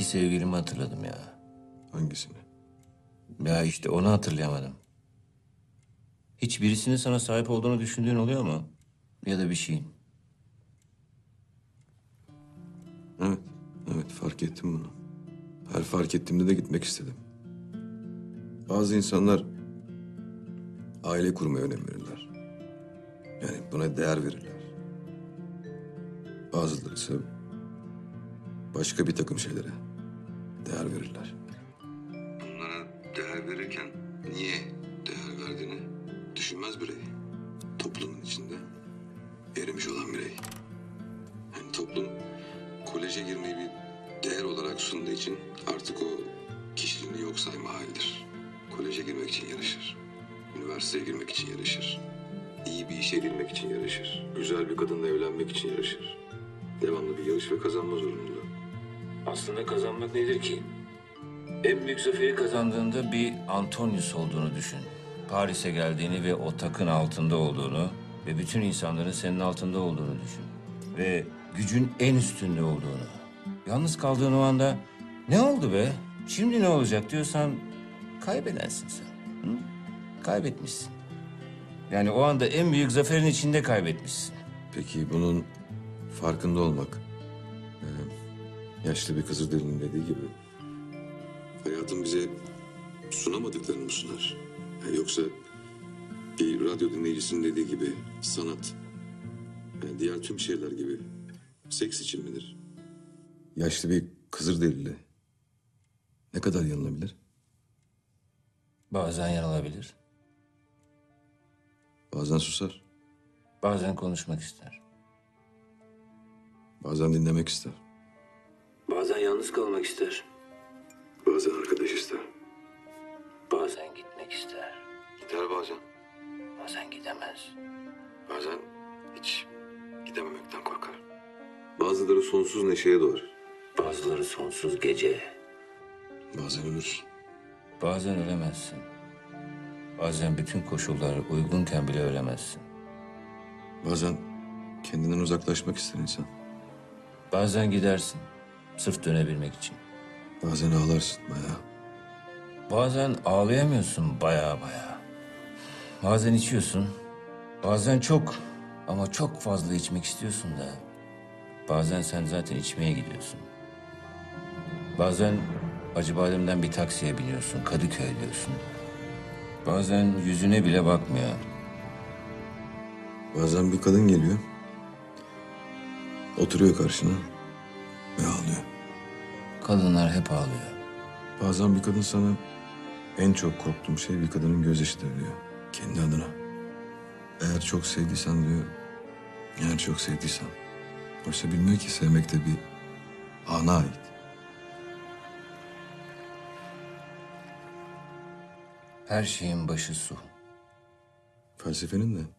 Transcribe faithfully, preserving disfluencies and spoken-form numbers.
eski sevgilimi hatırladım ya. Hangisini? Ya işte onu hatırlayamadım. Hiç birisinin sana sahip olduğunu düşündüğün oluyor mu? Ya da bir şeyin. Evet, evet fark ettim bunu. Her fark ettiğimde de gitmek istedim. Bazı insanlar aile kurmaya önem verirler. Yani buna değer verirler. Bazıları ise başka bir takım şeylere değer verirler. Bunlara değer verirken niye değer verdiğini düşünmez birey. Toplumun içinde erimiş olan birey. Yani toplum koleje girmeyi bir değer olarak sunduğu için artık o kişiliğini yok sayma halidir. Koleje girmek için yarışır. Üniversiteye girmek için yarışır. İyi bir işe girmek için yarışır. Güzel bir kadınla evlenmek için yarışır. Devamlı bir yarış ve kazanma zorunluluğu. Aslında kazanmak nedir ki? En büyük zaferi kazandığında bir Antonius olduğunu düşün. Paris'e geldiğini ve o takın altında olduğunu ve bütün insanların senin altında olduğunu düşün. Ve gücün en üstünde olduğunu. Yalnız kaldığın o anda ne oldu be? Şimdi ne olacak diyorsan kaybedensin sen. Hı? Kaybetmişsin. Yani o anda en büyük zaferin içinde kaybetmişsin. Peki bunun farkında olmak, ee, yaşlı bir Kızılderili'nin dediği gibi, hayatın bize sunamadıklarını mı sunar? Yani yoksa bir radyo dinleyicisinin dediği gibi sanat, yani diğer tüm şeyler gibi seks için midir? Yaşlı bir Kızılderili ne kadar yanılabilir? Bazen yanılabilir. Bazen susar. Bazen konuşmak ister. Bazen dinlemek ister. Bazen yalnız kalmak ister. Bazen arkadaş ister. Bazen gitmek ister. Gider bazen. Bazen gidemez. Bazen hiç gidememekten korkar. Bazıları sonsuz neşeye doğar. Bazıları sonsuz geceye. Bazen ölür. Bazen ölemezsin. Bazen bütün koşullar uygunken bile ölemezsin. Bazen kendinden uzaklaşmak ister insan. Bazen gidersin, sırf dönebilmek için. Bazen ağlarsın bayağı. Bazen ağlayamıyorsun bayağı bayağı. Bazen içiyorsun. Bazen çok ama çok fazla içmek istiyorsun da. Bazen sen zaten içmeye gidiyorsun. Bazen Acıbadem'den bir taksiye biniyorsun, Kadıköy diyorsun. Bazen yüzüne bile bakmıyor. Bazen bir kadın geliyor. Oturuyor karşına ve ağlıyor. Kadınlar hep ağlıyor. Bazen bir kadın sana en çok korktuğum şey bir kadının gözyaşıdır diyor. Kendi adına. Eğer çok sevdiysen diyor. Eğer çok sevdiysen. Oysa bilmiyor ki sevmek de bir ana ait. Her şeyin başı su. Felsefenin de.